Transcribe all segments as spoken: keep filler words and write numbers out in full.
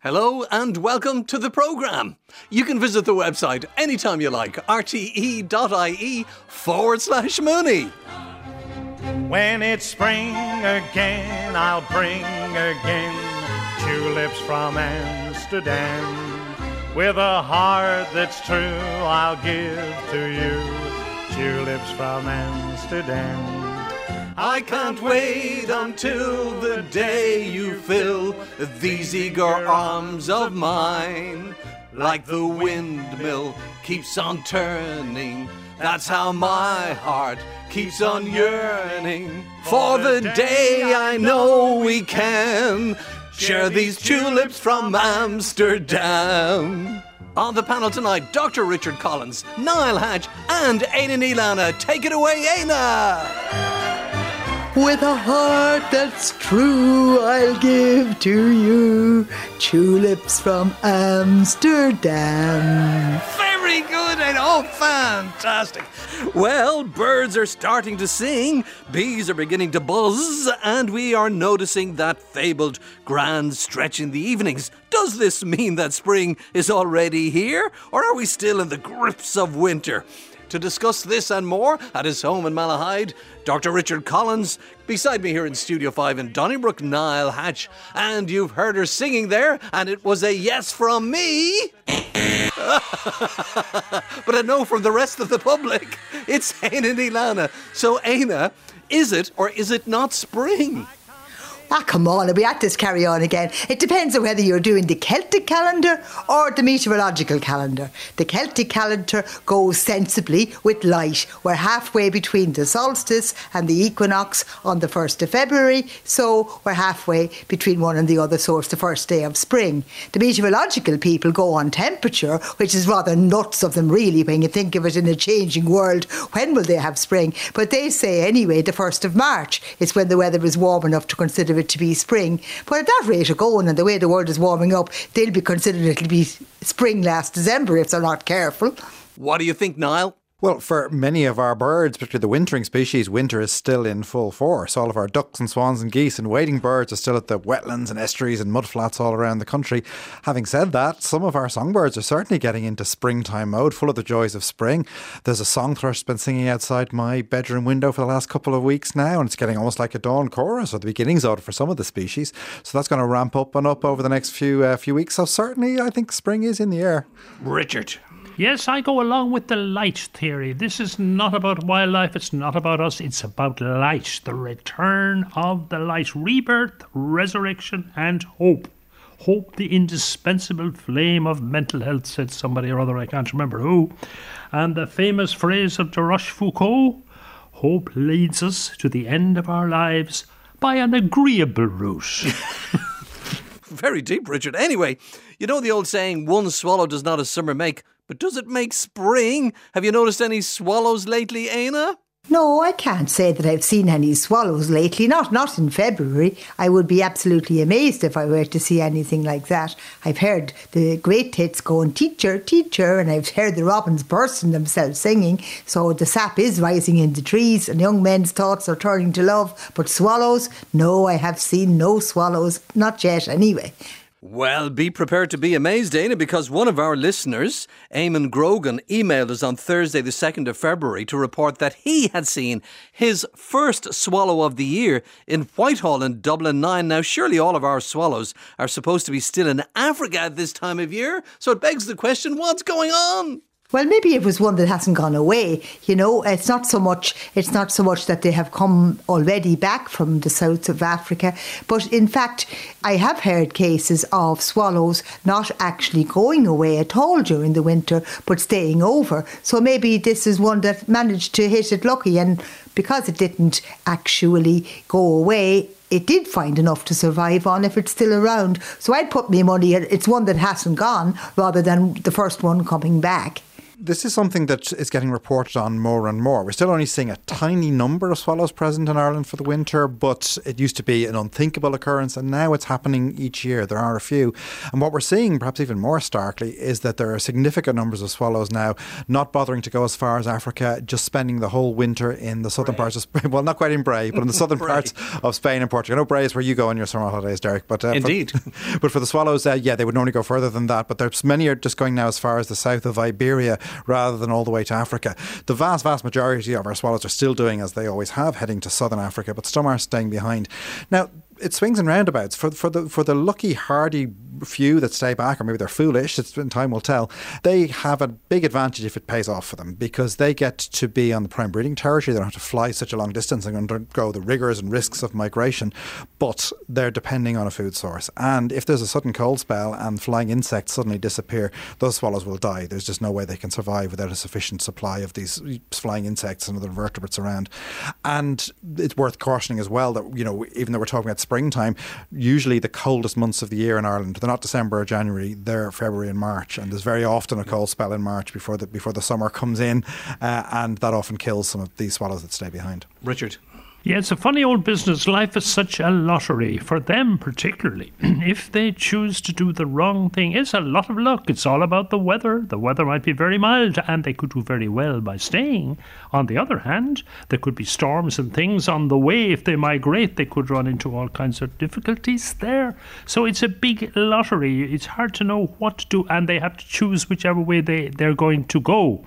Hello and welcome to the programme. You can visit the website anytime you like, rte.ie forward slash Mooney. When it's spring again, I'll bring again tulips from Amsterdam. With a heart that's true, I'll give to you tulips from Amsterdam. I can't wait until the day you fill these eager arms of mine. Like the windmill keeps on turning, that's how my heart keeps on yearning. For the day I know we can share these tulips from Amsterdam. On the panel tonight, Doctor Richard Collins, Niall Hatch and Áine Ní Ealaí. Take it away, Áine! With a heart that's true, I'll give to you tulips from Amsterdam. Very good, and oh, fantastic. Well, birds are starting to sing, bees are beginning to buzz, and we are noticing that fabled grand stretch in the evenings. Does this mean that spring is already here, or are we still in the grips of winter? To discuss this and more at his home in Malahide, Doctor Richard Collins, beside me here in Studio five in Donnybrook, Niall Hatch, and you've heard her singing there, and it was a yes from me, but a no from the rest of the public. It's Áine Ní Ealaí. So, Áine, is it or is it not spring? Ah, come on, we had this carry on again. It depends on whether you're doing the Celtic calendar or the meteorological calendar. The Celtic calendar goes sensibly with light. We're halfway between the solstice and the equinox on the first of February, so we're halfway between one and the other, so it's the first day of spring. The meteorological people go on temperature, which is rather nuts of them really when you think of it in a changing world. When will they have spring? But they say anyway the first of March is when the weather is warm enough to consider it to be spring. But at that rate of going and the way the world is warming up, they'll be considered it'll be spring last December if they're not careful. What do you think, Niall? Well, for many of our birds, particularly the wintering species, winter is still in full force. All of our ducks and swans and geese and wading birds are still at the wetlands and estuaries and mudflats all around the country. Having said that, some of our songbirds are certainly getting into springtime mode, full of the joys of spring. There's a song thrush that's been singing outside my bedroom window for the last couple of weeks now, and it's getting almost like a dawn chorus or the beginnings of it for some of the species. So that's going to ramp up and up over the next few uh, few weeks. So certainly, I think spring is in the air. Richard. Yes, I go along with the light theory. This is not about wildlife, it's not about us, it's about light. The return of the light, rebirth, resurrection and hope. Hope, the indispensable flame of mental health, said somebody or other, I can't remember who. And the famous phrase of La Rochefoucauld, hope leads us to the end of our lives by an agreeable route. Very deep, Richard. Anyway, you know the old saying, one swallow does not a summer make. But does it make spring? Have you noticed any swallows lately, Áine? No, I can't say that I've seen any swallows lately. Not not in February. I would be absolutely amazed if I were to see anything like that. I've heard the great tits going, teacher, teacher, and I've heard the robins bursting themselves singing. So the sap is rising in the trees and young men's thoughts are turning to love. But swallows? No, I have seen no swallows. Not yet, anyway. Well, be prepared to be amazed, Áine, because one of our listeners, Eamon Grogan, emailed us on Thursday the second of February to report that he had seen his first swallow of the year in Whitehall in Dublin nine. Now, surely all of our swallows are supposed to be still in Africa at this time of year, so it begs the question, what's going on? Well, maybe it was one that hasn't gone away. You know, it's not so much it's not so much that they have come already back from the south of Africa. But in fact, I have heard cases of swallows not actually going away at all during the winter, but staying over. So maybe this is one that managed to hit it lucky. And because it didn't actually go away, it did find enough to survive on if it's still around. So I'd put my money, it's one that hasn't gone rather than the first one coming back. this is something that is getting reported on more and more. We're still only seeing a tiny number of swallows present in Ireland for the winter, but it used to be an unthinkable occurrence, and now it's happening each year. There are a few. And what we're seeing, perhaps even more starkly, is that there are significant numbers of swallows now not bothering to go as far as Africa, just spending the whole winter in the southern Bray. parts of Spain. Well, not quite in Bray, but in the southern parts of Spain and Portugal. I know Bray is where you go on your summer holidays, Derek. But, uh, Indeed. For, but for the swallows, uh, yeah, they would normally go further than that, but there's many are just going now as far as the south of Iberia rather than all the way to Africa. The vast, vast majority of our swallows are still doing as they always have, heading to southern Africa, but some are staying behind. Now, it swings and roundabouts. For, for the for the lucky, hardy few that stay back, or maybe they're foolish, it's, time will tell, they have a big advantage if it pays off for them, because they get to be on the prime breeding territory. They don't have to fly such a long distance and undergo the rigours and risks of migration, but they're depending on a food source. And if there's a sudden cold spell and flying insects suddenly disappear, those swallows will die. There's just no way they can survive without a sufficient supply of these flying insects and other vertebrates around. And it's worth cautioning as well that, you know, even though we're talking about springtime, usually the coldest months of the year in Ireland, they're not December or January, they're February and March, and there's very often a cold spell in March before the before the summer comes in, uh, and that often kills some of these swallows that stay behind. Richard? Yeah, it's a funny old business. Life is such a lottery, for them particularly. If they choose to do the wrong thing, it's a lot of luck. It's all about the weather. The weather might be very mild, and they could do very well by staying. On the other hand, there could be storms and things on the way. If they migrate, they could run into all kinds of difficulties there. So it's a big lottery. It's hard to know what to do, and they have to choose whichever way they, they're going to go.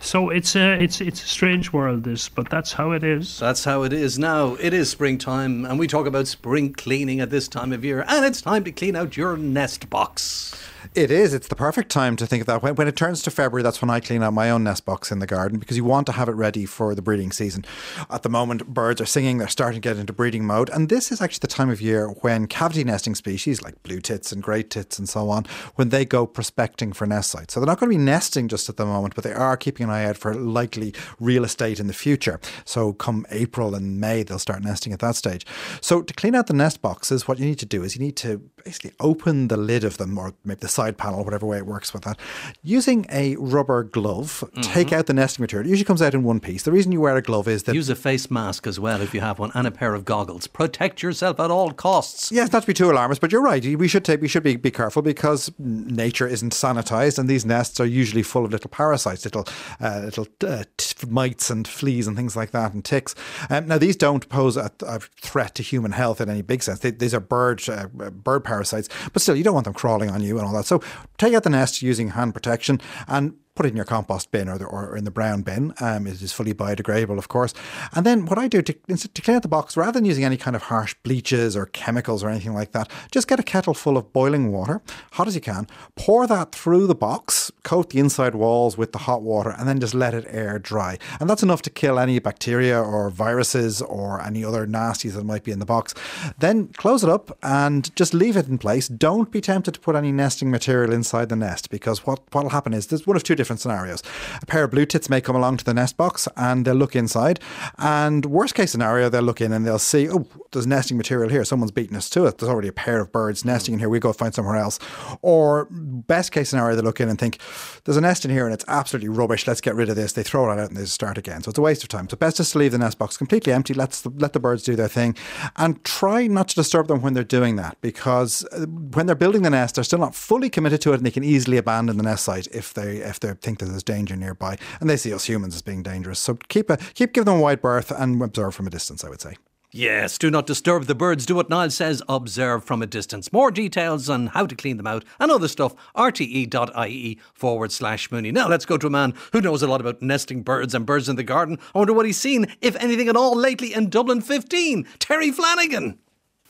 So it's a, it's, it's a strange world, this, but that's how it is. That's how it is now. It is springtime, and we talk about spring cleaning at this time of year, and it's time to clean out your nest box. It is. It's the perfect time to think of that. When, when it turns to February, that's when I clean out my own nest box in the garden, because you want to have it ready for the breeding season. At the moment, birds are singing. They're starting to get into breeding mode. And this is actually the time of year when cavity nesting species like blue tits and grey tits and so on, when they go prospecting for nest sites. So they're not going to be nesting just at the moment, but they are keeping an eye out for likely real estate in the future. So come April and May, they'll start nesting at that stage. So to clean out the nest boxes, what you need to do is you need to basically open the lid of them, or maybe the side panel, whatever way it works with that, using a rubber glove. Mm-hmm. Take out the nesting material. It usually comes out in one piece. The reason you wear a glove is that... Use a face mask as well if you have one, and a pair of goggles. Protect yourself at all costs. Yes, not to be too alarmist, but you're right. We should take, we should be, be careful, because nature isn't sanitised, and these nests are usually full of little parasites, little uh, little uh, t- mites and fleas and things like that, and ticks. Um, now, these don't pose a, a threat to human health in any big sense. They, these are bird, uh, bird parasites, but still, you don't want them crawling on you and all that. So take out the nest using hand protection and put it in your compost bin, or, the, or in the brown bin. Um, it is fully biodegradable, of course. And then what I do to, to clean out the box, rather than using any kind of harsh bleaches or chemicals or anything like that, just get a kettle full of boiling water, hot as you can, pour that through the box, coat the inside walls with the hot water, and then just let it air dry. And that's enough to kill any bacteria or viruses or any other nasties that might be in the box. Then close it up and just leave it in place. Don't be tempted to put any nesting material inside the nest, because what will happen is there's one of two different different scenarios. A pair of blue tits may come along to the nest box and they'll look inside, and worst case scenario, they'll look in and they'll see, oh, there's nesting material here, someone's beaten us to it, there's already a pair of birds nesting in here, we go find somewhere else. Or best case scenario, they look in and think, there's a nest in here and it's absolutely rubbish, let's get rid of this. They throw it out and they start again. So it's a waste of time. So best just to leave the nest box completely empty, let the, let the birds do their thing, and try not to disturb them when they're doing that, because when they're building the nest, they're still not fully committed to it, and they can easily abandon the nest site if they if they're think that there's danger nearby, and they see us humans as being dangerous. So keep a, keep giving them a wide berth and observe from a distance, I would say. Yes, do not disturb the birds. Do what Niall says, observe from a distance. More details on how to clean them out and other stuff, rte.ie forward slash Mooney. Now let's go to a man who knows a lot about nesting birds and birds in the garden. I wonder what he's seen, if anything at all, lately in Dublin fifteen. Terry Flanagan.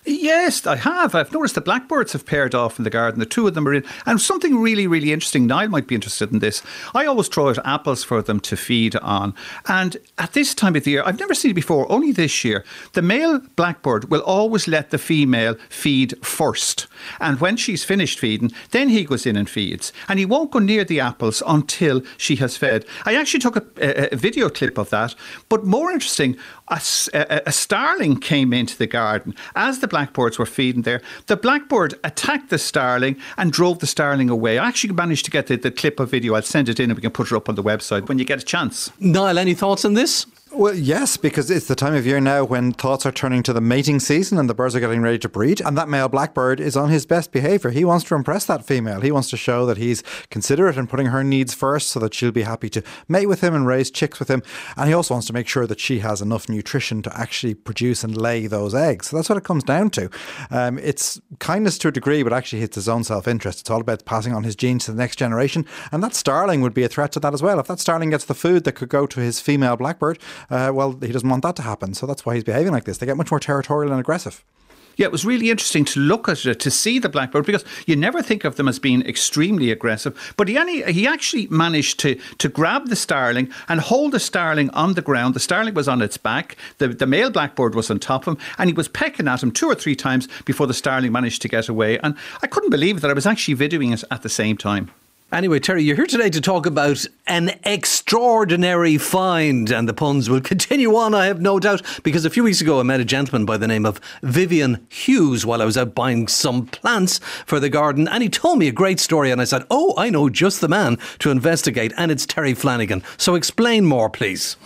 Yes, I have. I've noticed the blackbirds have paired off in the garden. The two of them are in. And something really, really interesting, Niall might be interested in this. I always throw out apples for them to feed on. And at this time of the year, I've never seen it before, only this year, the male blackbird will always let the female feed first. And when she's finished feeding, then he goes in and feeds. And he won't go near the apples until she has fed. I actually took a, a, a video clip of that. But more interesting, a, a, a starling came into the garden as the blackbirds were feeding there. The blackbird attacked the starling and drove the starling away. I actually managed to get the, the clip of video. I'll send it in and we can put it up on the website when you get a chance. Niall, any thoughts on this? Well, yes, because it's the time of year now when thoughts are turning to the mating season and the birds are getting ready to breed, and that male blackbird is on his best behaviour. He wants to impress that female. He wants to show that he's considerate and putting her needs first so that she'll be happy to mate with him and raise chicks with him. And he also wants to make sure that she has enough nutrition to actually produce and lay those eggs. So that's what it comes down to. Um, it's kindness to a degree, but actually it's his own self-interest. It's all about passing on his genes to the next generation, and that starling would be a threat to that as well. If that starling gets the food that could go to his female blackbird, Uh, well, he doesn't want that to happen, so that's why he's behaving like this. They get much more territorial and aggressive. Yeah, it was really interesting to look at it, to see the blackbird, because you never think of them as being extremely aggressive. But he, only, he actually managed to, to grab the starling and hold the starling on the ground. The starling was on its back. The, the male blackbird was on top of him, and he was pecking at him two or three times before the starling managed to get away. And I couldn't believe that I was actually videoing it at the same time. Anyway, Terry, you're here today to talk about an extraordinary find, and the puns will continue on, I have no doubt, because a few weeks ago I met a gentleman by the name of Vivian Hughes while I was out buying some plants for the garden, and he told me a great story, and I said, oh, I know just the man to investigate, and it's Terry Flanagan. So explain more, please.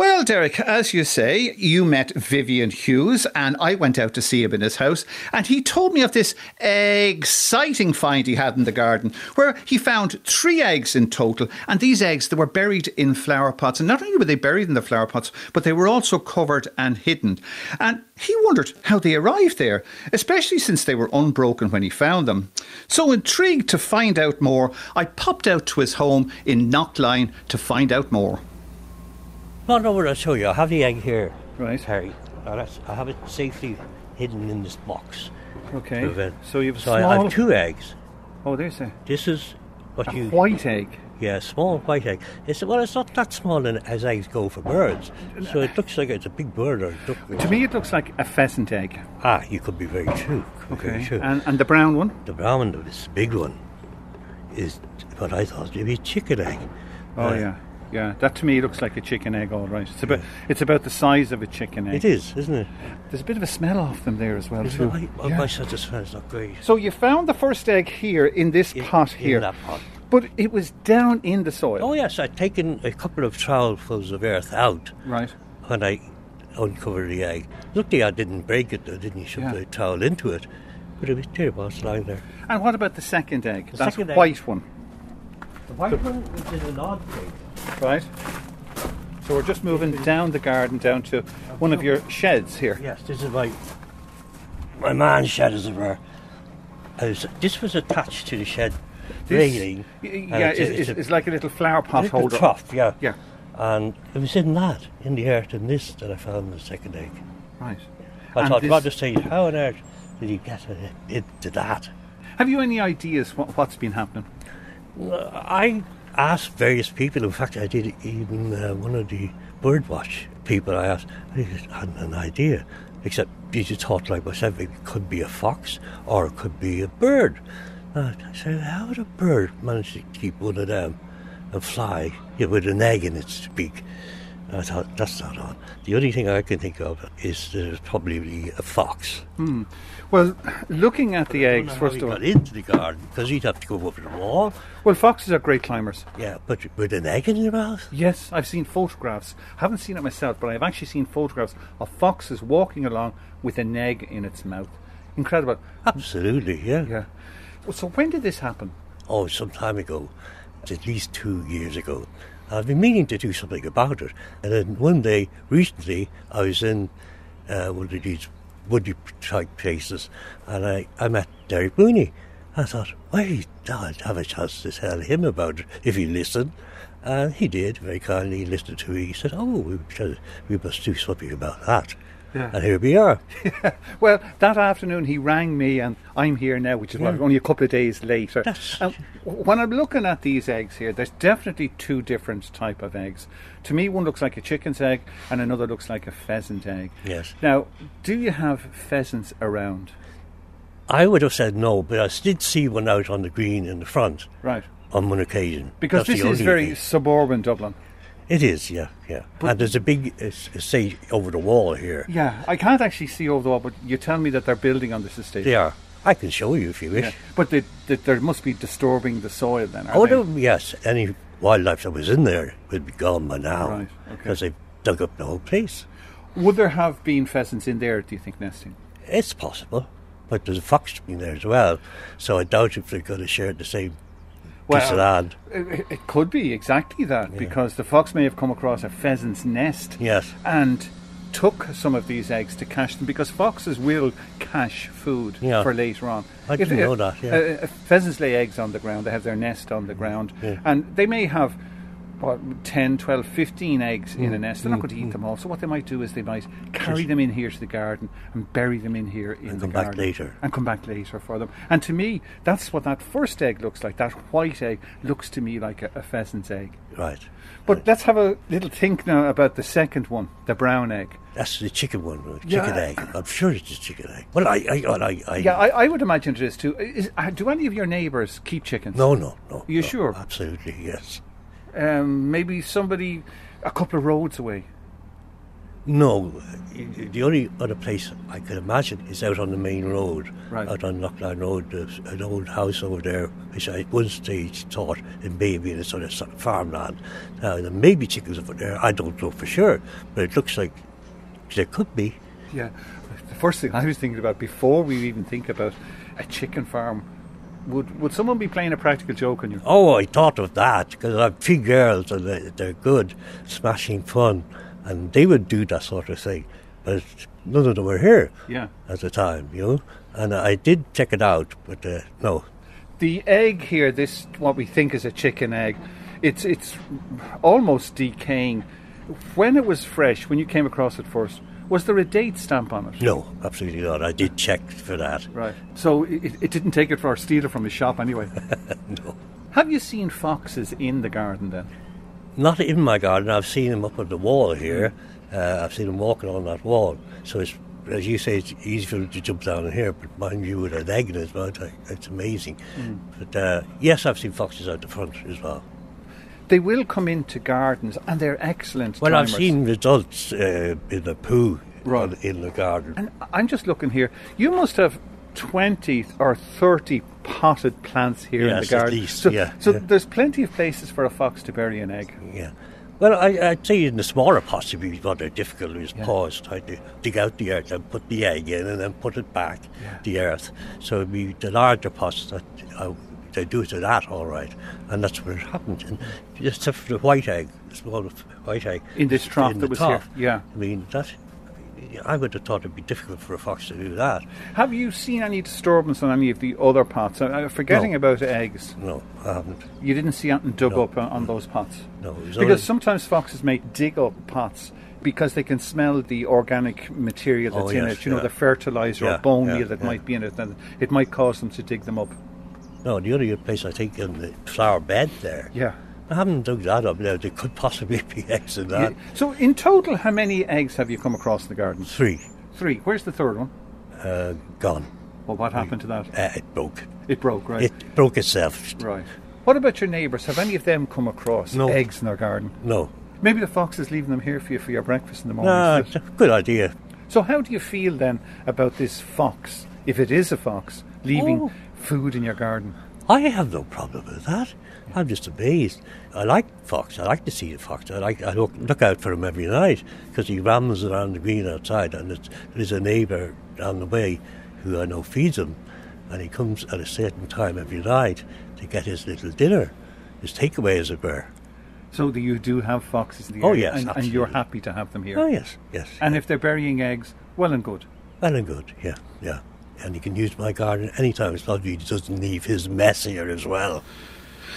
Well, Derek, as you say, you met Vivian Hughes and I went out to see him in his house, and he told me of this exciting find he had in the garden where he found three eggs in total, and these eggs, they were buried in flower pots, and not only were they buried in the flower pots, but they were also covered and hidden. And he wondered how they arrived there, especially since they were unbroken when he found them. So intrigued to find out more, I popped out to his home in Knocklyon to find out more. Come on over and I'll show you. I have the egg here, right, Harry. I have it safely hidden in this box. Okay. So you have a so small... I have two eggs. Oh, there's a... This is what a you... white egg? Yeah, small white egg. It's, well, it's not that small as eggs go for birds. So it looks like it's a big bird or a duck. To one. me, it looks like a pheasant egg. Ah, you could be very true. Could okay. Be very true. And, and the brown one? The brown one, this big one, is what I thought would be a chicken egg. Oh, uh, yeah. Yeah, that to me looks like a chicken egg, all right. It's about, yeah. it's about the size of a chicken egg. It is, isn't it? There's a bit of a smell off them there as well, is too. Right? Oh, yeah. My such a smell is not great. So you found the first egg here in this in, pot here. In that pot. But it was down in the soil. Oh, yes, I'd taken a couple of trowelfuls of earth out. Right. When I uncovered the egg. Luckily, I didn't break it, though, didn't shove yeah. the trowel into it. But it was terrible, it's lying there. And what about the second egg? The That's second white egg. one. The white the, one is an odd egg. Right, so we're just moving down the garden down to one of your sheds here. Yes, this is my my man's shed, as it were. Was, this was attached to the shed railing. Yeah, it's, it's, it's, a, it's like a little flower pot a little holder. Trough, yeah, yeah. And it was in that, in the earth, in this that I found the second egg. Right. I and thought, God, just say, how on earth did you get into that? Have you any ideas what, what's been happening? I. asked various people. In fact, I did even uh, one of the birdwatch people. I asked, I hadn't an idea, except you just thought like myself, it could be a fox or it could be a bird. And I said, how would a bird manage to keep one of them and fly yeah, with an egg in its beak? And I thought, that's not on. The only thing I can think of is there's probably a fox. Hmm. Well, looking at but the I eggs, first of all... got into the garden, because he'd have to go over the wall. Well, foxes are great climbers. Yeah, but with an egg in your mouth? Yes, I've seen photographs. I haven't seen it myself, but I've actually seen photographs of foxes walking along with an egg in its mouth. Incredible. Absolutely, yeah. Yeah. So when did this happen? Oh, some time ago. It's at least two years ago. I've been meaning to do something about it. And then one day, recently, I was in uh, one of these woody-type places, and I, I met Derek Mooney. I thought, well, I'd have a chance to tell him about it if he listened. And he did, very kindly listened to me. He said, oh, we, should, we must do something about that. Yeah. And here we are. Yeah. Well, that afternoon he rang me, and I'm here now, which is yeah. what, only a couple of days later. That's... And when I'm looking at these eggs here, there's definitely two different type of eggs. To me, one looks like a chicken's egg, and another looks like a pheasant egg. Yes. Now, do you have pheasants around? I would have said no, but I did see one out on the green in the front. Right. On one occasion. Because That's this is very thing. suburban Dublin. It is, yeah, yeah. But and there's a big uh, estate over the wall here. Yeah, I can't actually see over the wall, but you tell me that they're building on this estate. They are. I can show you if you wish. Yeah. But they, they, there must be disturbing the soil then, are oh, they? No, yes. Any wildlife that was in there would be gone by now. Right, okay. Because they've dug up the whole place. Would there have been pheasants in there, do you think, nesting? It's possible. But there's a fox in there as well. So I doubt if they're going to share the same well, piece of land. It, it could be exactly that, yeah. Because the fox may have come across a pheasant's nest. Yes. And took some of these eggs to cache them, because foxes will cache food yeah. for later on. I didn't if, know if, that, yeah. Uh, pheasants lay eggs on the ground, they have their nest on the ground, yeah. and they may have what, ten, twelve, fifteen eggs mm. in a nest. They're not mm. going to eat mm. them all, so what they might do is they might carry Just them in here to the garden and bury them in here in and the come garden. Back later. And come back later for them. And to me, that's what that first egg looks like. That white egg looks to me like a, a pheasant's egg. Right. But right. let's have a little think now about the second one, the brown egg. That's the chicken one, the chicken yeah. egg. I'm sure it's a chicken egg. Well, I... I, I, I yeah, I, I would imagine it is too. Is, do any of your neighbours keep chickens? No, no, no. You no, sure? Absolutely, yes. Um, maybe somebody a couple of roads away? No. The only other place I could imagine is out on the main road. Right. Out on Knocklyon Road, there's an old house over there, which I at one stage thought it may be in a sort of, sort of farmland. Now, there may be chickens over there, I don't know for sure, but it looks like there could be. Yeah. The first thing I was thinking about, before we even think about a chicken farm, Would would someone be playing a practical joke on you? Oh, I thought of that, because I have three girls and they, they're good, smashing fun, and they would do that sort of thing. But none of them were here yeah. at the time, you know. And I did check it out, but uh, no. The egg here, this what we think is a chicken egg, it's it's almost decaying. When it was fresh, when you came across it first, was there a date stamp on it? No, absolutely not. I did check for that. Right. So it, it didn't take it for steal it from the shop anyway? No. Have you seen foxes in the garden then? Not in my garden. I've seen them up on the wall here. Uh, I've seen them walking on that wall. So it's, as you say, it's easy for them to jump down here, but mind you, with an egg in his mouth, it's amazing. Mm. But uh, yes, I've seen foxes out the front as well. They will come into gardens, and they're excellent Well, timers. I've seen results uh, in the poo right. in the garden. And I'm just looking here. You must have twenty or thirty potted plants here yes, in the garden. At least, so yeah, so yeah. there's plenty of places for a fox to bury an egg. Yeah. Well, I, I'd say in the smaller pots, it would be rather difficult. It was yeah. paused, trying to dig out the earth and put the egg in and then put it back, yeah. the earth. So it would be the larger pots that... I, They do it to that, all right, and that's what happened. And just for the white egg, the small white egg in this trough that was top. Here. Yeah, I mean that. I would have thought it'd be difficult for a fox to do that. Have you seen any disturbance on any of the other pots? I'm forgetting no. about eggs. No, I haven't. You didn't see anything dug no. up on those pots? No, it was because only... sometimes foxes may dig up pots because they can smell the organic material that's oh, in yes, it. You yeah. know, the fertilizer yeah, or bone meal yeah, that yeah. might be in it, and it might cause them to dig them up. No, the only place I think in the flower bed there. Yeah. I haven't dug that up now. There could possibly be eggs in that. Yeah. So in total, how many eggs have you come across in the garden? Three. Three. Where's the third one? Uh, gone. Well, what happened to that? Uh, it broke. It broke, right. It broke itself. Right. What about your neighbours? Have any of them come across no. eggs in their garden? No. Maybe the fox is leaving them here for you for your breakfast in the morning. No, it's a good idea. So how do you feel then about this fox, if it is a fox, leaving... Oh. food in your garden? I have no problem with that. I'm just amazed. I like fox. I like to see the fox. I like. I look, look out for him every night because he rambles around the green outside, and it's, there's a neighbour down the way who I know feeds him, and he comes at a certain time every night to get his little dinner, his takeaway as it were. So do you do have foxes in the oh, area? Yes, and, and you're happy to have them here? Oh yes, yes. And yes. if they're burying eggs, well and good? Well and good, yeah, yeah. And he can use my garden anytime. It's lovely. He doesn't leave his mess here as well.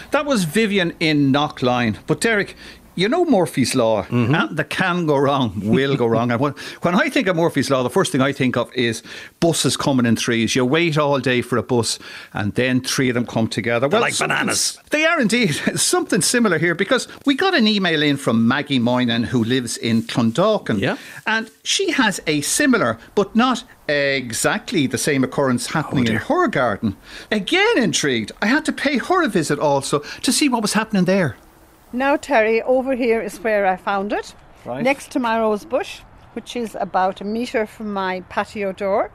That was Vivian in Knocklyon. But Derek, you know Murphy's Law. Mm-hmm. And the can go wrong will go wrong. And when I think of Murphy's Law, the first thing I think of is buses coming in threes. You wait all day for a bus and then three of them come together. They're well, like bananas. They are indeed. Something similar here, because we got an email in from Maggie Moynan, who lives in Clondalkin. Yeah. And she has a similar, but not exactly the same occurrence happening oh in her garden. Again intrigued. I had to pay her a visit also to see what was happening there. Now, Terry, over here is where I found it, right. Next to my rose bush, which is about a metre from my patio door.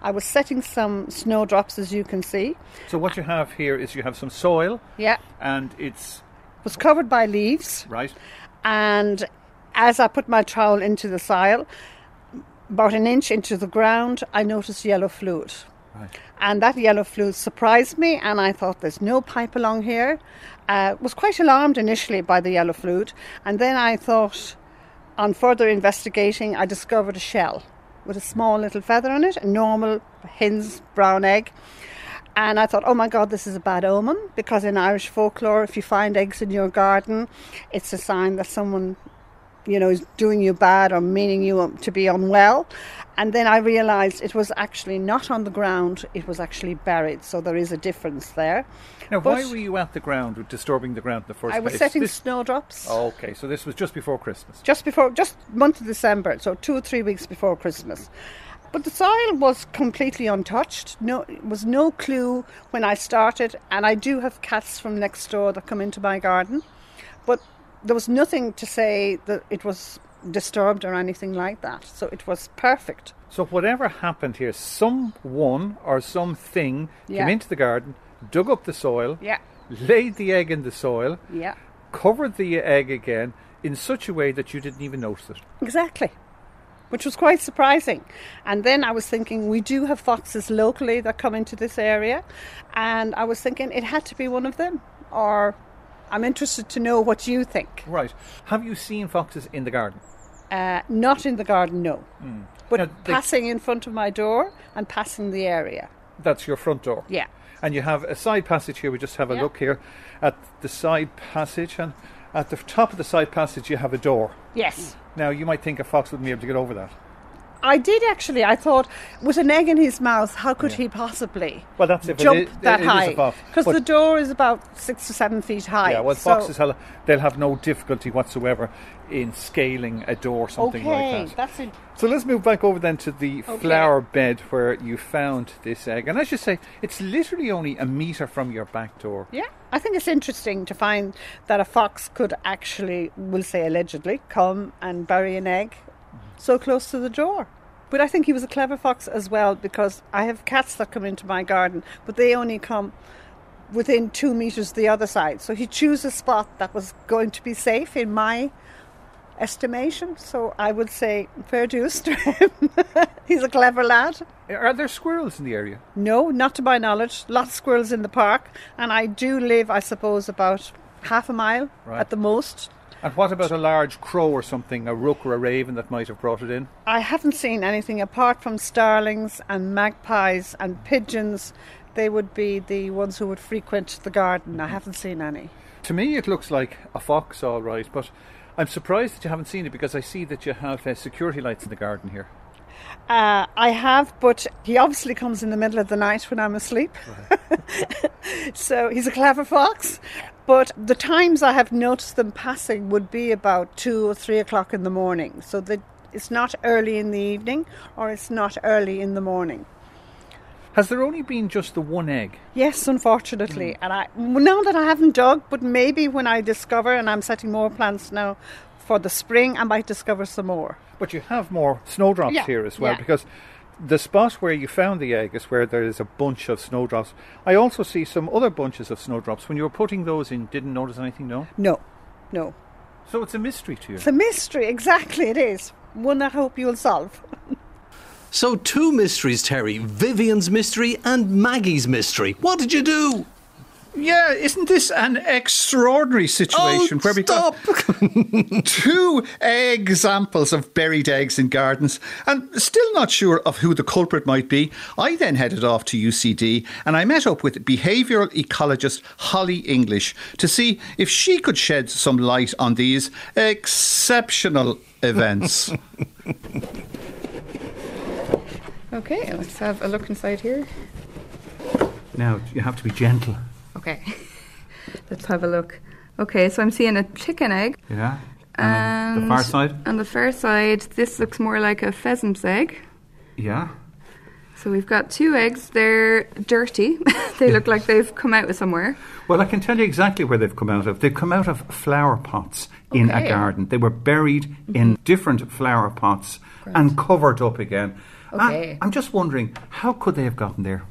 I was setting some snowdrops, as you can see. So what you have here is you have some soil. Yeah. And it's... It was covered by leaves. Right. And as I put my trowel into the soil, about an inch into the ground, I noticed yellow fluid. Right. And that yellow fluid surprised me, and I thought, there's no pipe along here. I uh, was quite alarmed initially by the yellow fluid. And then I thought, on further investigating, I discovered a shell with a small little feather on it, a normal hen's brown egg. And I thought, oh my God, this is a bad omen, because in Irish folklore, if you find eggs in your garden, it's a sign that someone, you know, is doing you bad or meaning you to be unwell. And then I realised it was actually not on the ground, it was actually buried, so there is a difference there. Now, but why were you at the ground, disturbing the ground in the first place? I was place? setting this... snowdrops. Oh, okay, so this was just before Christmas. Just before, just month of December, so two or three weeks before Christmas. But the soil was completely untouched. No, it was no clue when I started, and I do have cats from next door that come into my garden, but there was nothing to say that it was disturbed or anything like that. So it was perfect. So whatever happened here, someone or something yeah. came into the garden, dug up the soil, yeah. laid the egg in the soil, yeah. covered the egg again in such a way that you didn't even notice it. Exactly. Which was quite surprising. And then I was thinking, we do have foxes locally that come into this area. And I was thinking it had to be one of them, or... I'm interested to know what you think. Right. Have you seen foxes in the garden? Uh, not in the garden, no. Mm. But now, passing they... in front of my door and passing the area. That's your front door? Yeah. And you have a side passage here. We just have a yeah. look here at the side passage. And at the top of the side passage, you have a door. Yes. Now, you might think a fox wouldn't be able to get over that. I did actually. I thought, with an egg in his mouth, how could yeah. he possibly well, that's it, jump it, it, that it high? Because the door is about six to seven feet high. Yeah, well, so foxes, they'll have no difficulty whatsoever in scaling a door or something okay, like that. That's it. So let's move back over then to the okay. flower bed where you found this egg. And as you say, it's literally only a metre from your back door. Yeah, I think it's interesting to find that a fox could actually, we'll say allegedly, come and bury an egg so close to the door. But I think he was a clever fox as well, because I have cats that come into my garden, but they only come within two metres the other side. So he chose a spot that was going to be safe in my estimation. So I would say fair dues to him. He's a clever lad. Are there squirrels in the area? No, not to my knowledge. Lots of squirrels in the park. And I do live, I suppose, about half a mile right. at the most. And what about a large crow or something, a rook or a raven that might have brought it in? I haven't seen anything apart from starlings and magpies and pigeons. They would be the ones who would frequent the garden. I haven't seen any. To me it looks like a fox, all right, but I'm surprised that you haven't seen it, because I see that you have uh, security lights in the garden here. Uh, I have, but he obviously comes in the middle of the night when I'm asleep. Right. So he's a clever fox. But the times I have noticed them passing would be about two or three o'clock in the morning. So that it's not early in the evening, or it's not early in the morning. Has there only been just the one egg? Yes, unfortunately. Mm. And I now that I haven't dug, but maybe when I discover, and I'm setting more plants now for the spring, I might discover some more. But you have more snowdrops yeah. here as well, yeah. because the spot where you found the egg is where there is a bunch of snowdrops. I also see some other bunches of snowdrops. When you were putting those in, didn't notice anything, no? No, no. So it's a mystery to you. It's a mystery, exactly it is. One I hope you'll solve. So two mysteries, Terry. Vivian's mystery and Maggie's mystery. What did you do? Yeah, isn't this an extraordinary situation? Oh, where we stop! Two examples of buried eggs in gardens, and still not sure of who the culprit might be. I then headed off to U C D and I met up with behavioural ecologist Holly English to see if she could shed some light on these exceptional events. Okay, let's have a look inside here. Now, you have to be gentle. Okay, let's have a look. Okay, so I'm seeing a chicken egg. Yeah, and, and the far side? On the far side, this looks more like a pheasant's egg. Yeah. So we've got two eggs. They're dirty. They look like they've come out of somewhere. Well, I can tell you exactly where they've come out of. They've come out of flower pots in okay. a garden. They were buried mm-hmm. in different flower pots Great. and covered up again. Okay. I, I'm just wondering, how could they have gotten there?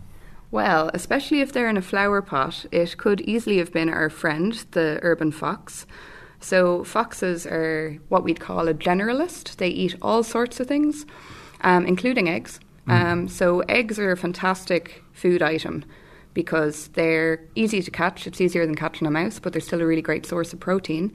Well, especially if they're in a flower pot, it could easily have been our friend, the urban fox. So foxes are what we'd call a generalist. They eat all sorts of things, um, including eggs. Mm. Um, so eggs are a fantastic food item because they're easy to catch. It's easier than catching a mouse, but they're still a really great source of protein.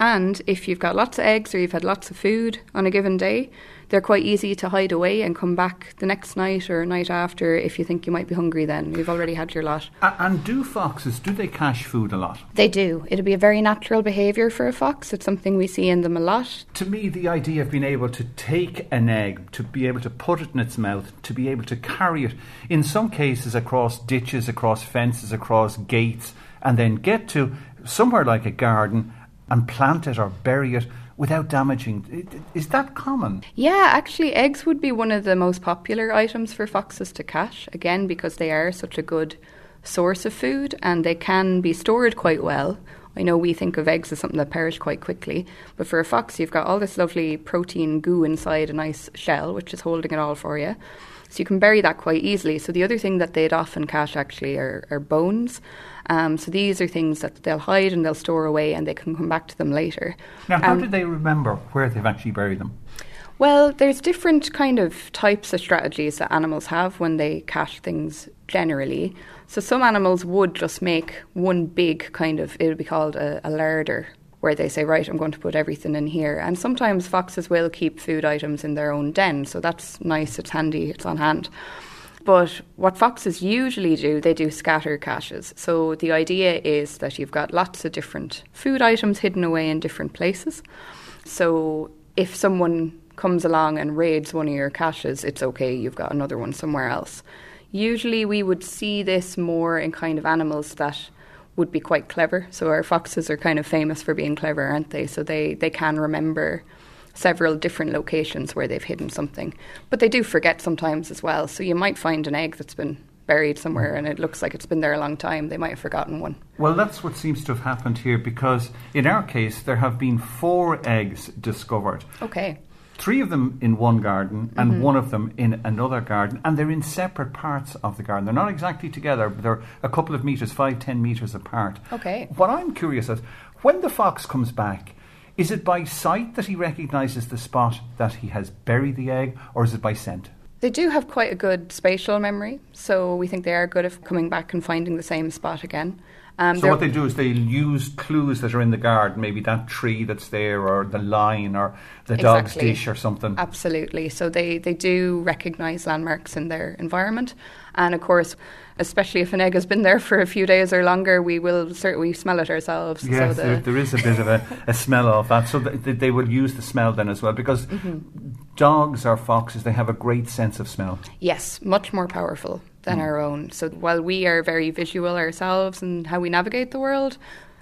And if you've got lots of eggs or you've had lots of food on a given day, they're quite easy to hide away and come back the next night or night after if you think you might be hungry then. You've already had your lot. Uh, and do foxes, do they cache food a lot? They do. It'll be a very natural behaviour for a fox. It's something we see in them a lot. To me, the idea of being able to take an egg, to be able to put it in its mouth, to be able to carry it, in some cases across ditches, across fences, across gates, and then get to somewhere like a garden and plant it or bury it without damaging. Is that common? Yeah, actually eggs would be one of the most popular items for foxes to catch, again, because they are such a good source of food and they can be stored quite well. I know we think of eggs as something that perish quite quickly, but for a fox you've got all this lovely protein goo inside a nice shell, which is holding it all for you. So you can bury that quite easily. So the other thing that they'd often cache actually are, are bones. Um, so these are things that they'll hide and they'll store away and they can come back to them later. Now, how um, do they remember where they've actually buried them? Well, there's different kind of types of strategies that animals have when they cache things generally. So some animals would just make one big kind of, it would be called a, a larder, where they say, right, I'm going to put everything in here. And sometimes foxes will keep food items in their own den, so that's nice, it's handy, it's on hand. But what foxes usually do, they do scatter caches. So the idea is that you've got lots of different food items hidden away in different places. So if someone comes along and raids one of your caches, it's okay, you've got another one somewhere else. Usually we would see this more in kind of animals that would be quite clever. So our foxes are kind of famous for being clever, aren't they? So they, they can remember several different locations where they've hidden something. But they do forget sometimes as well. So you might find an egg that's been buried somewhere and it looks like it's been there a long time. They might have forgotten one. Well, that's what seems to have happened here, because in our case, there have been four eggs discovered. Okay. Three of them in one garden and mm-hmm. one of them in another garden, and they're in separate parts of the garden. They're not exactly together, but they're a couple of metres, five, ten metres apart. Okay. What I'm curious is, when the fox comes back, is it by sight that he recognises the spot that he has buried the egg, or is it by scent? They do have quite a good spatial memory, so we think they are good at coming back and finding the same spot again. Um, so what they do is they'll use clues that are in the garden, maybe that tree that's there or the line or the exactly. dog's dish or something. Absolutely. So they, they do recognise landmarks in their environment. And of course, especially if an egg has been there for a few days or longer, we will certainly smell it ourselves. Yes, so the there, there is a bit of a, a smell of that. So th- they will use the smell then as well, because mm-hmm. dogs or foxes, they have a great sense of smell. Yes, much more powerful than our own. So while we are very visual ourselves and how we navigate the world,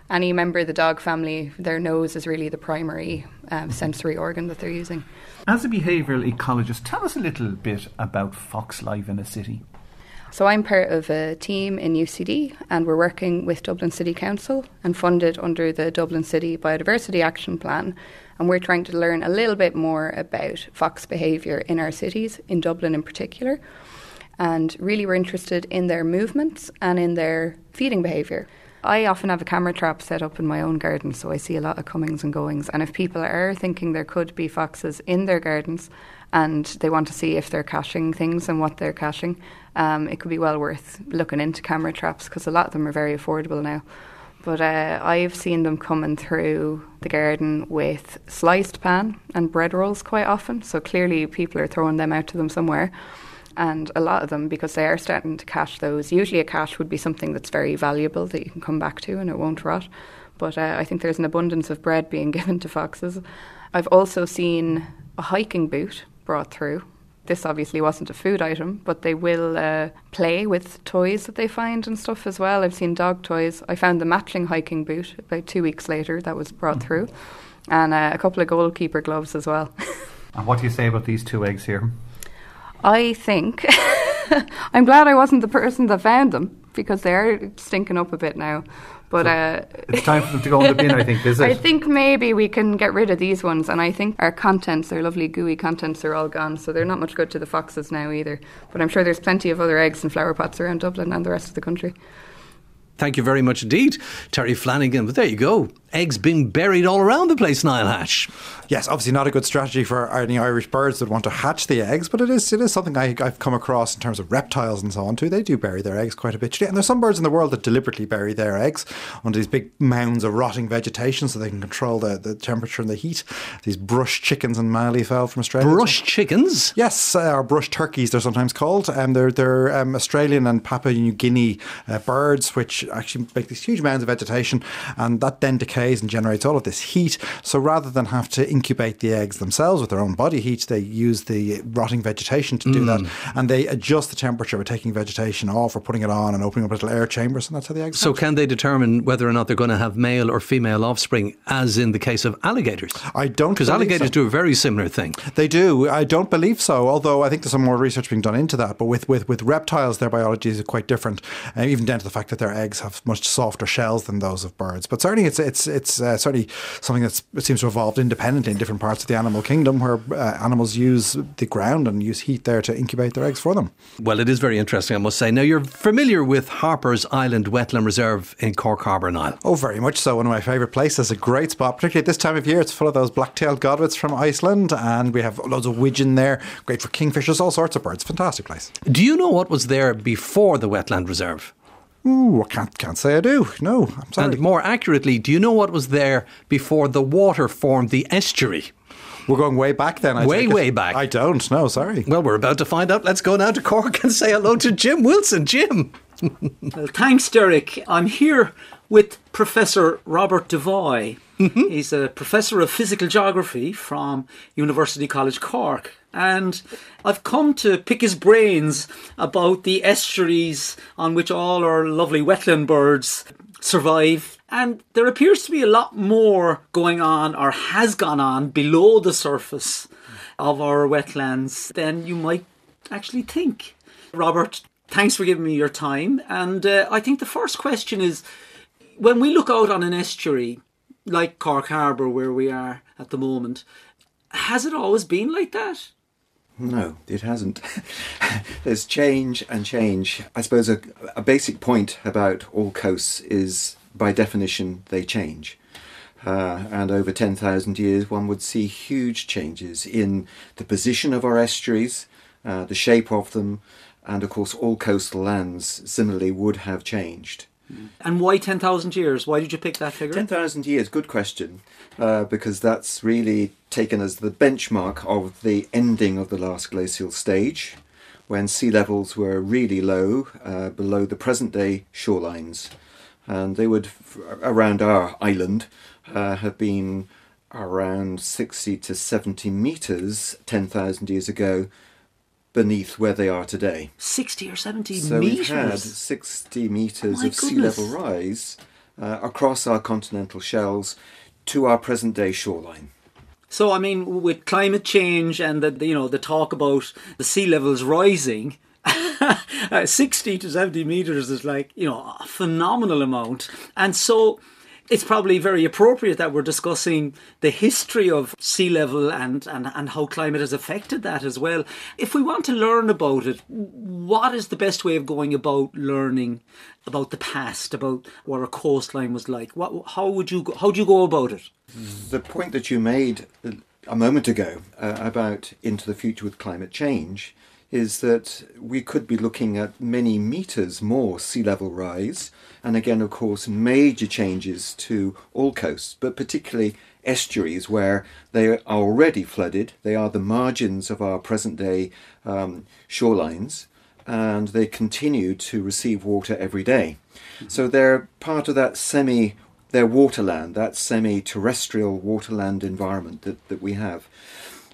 any member of the dog family, their nose is really the primary um, sensory organ that they're using. As a behavioural ecologist, tell us a little bit about fox life in a city. So I'm part of a team in U C D and we're working with Dublin City Council and funded under the Dublin City Biodiversity Action Plan, and we're trying to learn a little bit more about fox behaviour in our cities, in Dublin in particular. And really we're interested in their movements and in their feeding behaviour. I often have a camera trap set up in my own garden, so I see a lot of comings and goings. And if people are thinking there could be foxes in their gardens and they want to see if they're caching things and what they're caching, um, it could be well worth looking into camera traps, because a lot of them are very affordable now. But uh, I've seen them coming through the garden with sliced pan and bread rolls quite often, so clearly people are throwing them out to them somewhere. And a lot of them, because they are starting to cache those. Usually a cache would be something that's very valuable that you can come back to and it won't rot. But uh, I think there's an abundance of bread being given to foxes. I've also seen a hiking boot brought through. This obviously wasn't a food item, but they will uh, play with toys that they find and stuff as well. I've seen dog toys. I found the matching hiking boot about two weeks later that was brought mm-hmm. through. And uh, a couple of goalkeeper gloves as well. And what do you say about these two eggs here? I think I'm glad I wasn't the person that found them, because they are stinking up a bit now. But so uh, it's time for them to go in the bin, I think, is it? I think maybe we can get rid of these ones, and I think our contents, our lovely gooey contents, are all gone, so they're not much good to the foxes now either. But I'm sure there's plenty of other eggs and flower pots around Dublin and the rest of the country. Thank you very much indeed, Terry Flanagan. But there you go. Eggs being buried all around the place, Niall Hatch. Yes, obviously not a good strategy for any Irish birds that want to hatch the eggs, but it is it is something I, I've come across in terms of reptiles and so on too. They do bury their eggs quite habitually. And there's some birds in the world that deliberately bury their eggs under these big mounds of rotting vegetation so they can control the, the temperature and the heat. These brush chickens in Mallee fell from Australia. Brush chickens? Yes, uh, or brush turkeys they're sometimes called. Um, they're they're um, Australian and Papua New Guinea uh, birds, which actually make these huge mounds of vegetation, and that then decays and generates all of this heat. So rather than have to incubate the eggs themselves with their own body heat, they use the rotting vegetation to do mm. that, and they adjust the temperature by taking vegetation off or putting it on and opening up little air chambers, and that's how the eggs. So hatch. Can they determine whether or not they're going to have male or female offspring, as in the case of alligators? I don't because alligators so. do a very similar thing. They do. I don't believe so, although I think there's some more research being done into that. But with, with, with reptiles, their biology is quite different, uh, even down to the fact that their eggs have much softer shells than those of birds. But certainly it's it's it's uh, certainly something that seems to have evolved independently in different parts of the animal kingdom, where uh, animals use the ground and use heat there to incubate their eggs for them. Well, it is very interesting, I must say. Now, you're familiar with Harper's Island Wetland Reserve in Cork Harbour, Niall. Oh, very much so. One of my favourite places. A great spot, particularly at this time of year. It's full of those black-tailed godwits from Iceland, and we have loads of widgeon there. Great for kingfishers, all sorts of birds. Fantastic place. Do you know what was there before the Wetland Reserve? Ooh, I can't, can't say I do. No, I'm sorry. And more accurately, do you know what was there before the water formed the estuary? We're going way back then. I way, way back. I don't know, sorry. Well, we're about to find out. Let's go now to Cork and say hello to Jim Wilson. Jim. Well, thanks, Derek. I'm here with Professor Robert DeVoy. Mm-hmm. He's a professor of physical geography from University College Cork. And I've come to pick his brains about the estuaries on which all our lovely wetland birds survive. And there appears to be a lot more going on, or has gone on, below the surface of our wetlands than you might actually think. Robert, thanks for giving me your time. And uh, I think the first question is, when we look out on an estuary, like Cork Harbour, where we are at the moment, has it always been like that? No, it hasn't. There's change and change. I suppose a, a basic point about all coasts is, by definition, they change. Uh, and over ten thousand years, one would see huge changes in the position of our estuaries, uh, the shape of them, and of course all coastal lands similarly would have changed. And why ten thousand years? Why did you pick that figure? ten thousand years, good question, uh, because that's really taken as the benchmark of the ending of the last glacial stage, when sea levels were really low, uh, below the present-day shorelines. And they would, around our island, uh, have been around sixty to seventy metres ten thousand years ago, beneath where they are today. sixty or seventy so metres? So we've had sixty metres oh of goodness. sea level rise uh, across our continental shelves to our present day shoreline. So, I mean, with climate change and the, you know, the talk about the sea levels rising, sixty to seventy metres is like, you know, a phenomenal amount. And so it's probably very appropriate that we're discussing the history of sea level and, and, and how climate has affected that as well. If we want to learn about it, what is the best way of going about learning about the past, about what our coastline was like? What, how would you go, how do you go about it? The point that you made a moment ago uh, about into the future with climate change is that we could be looking at many metres more sea level rise, and again, of course, major changes to all coasts, but particularly estuaries where they are already flooded. They are the margins of our present-day um, shorelines, and they continue to receive water every day. Mm-hmm. So they're part of that semi, their waterland, that semi-terrestrial waterland environment that, that we have.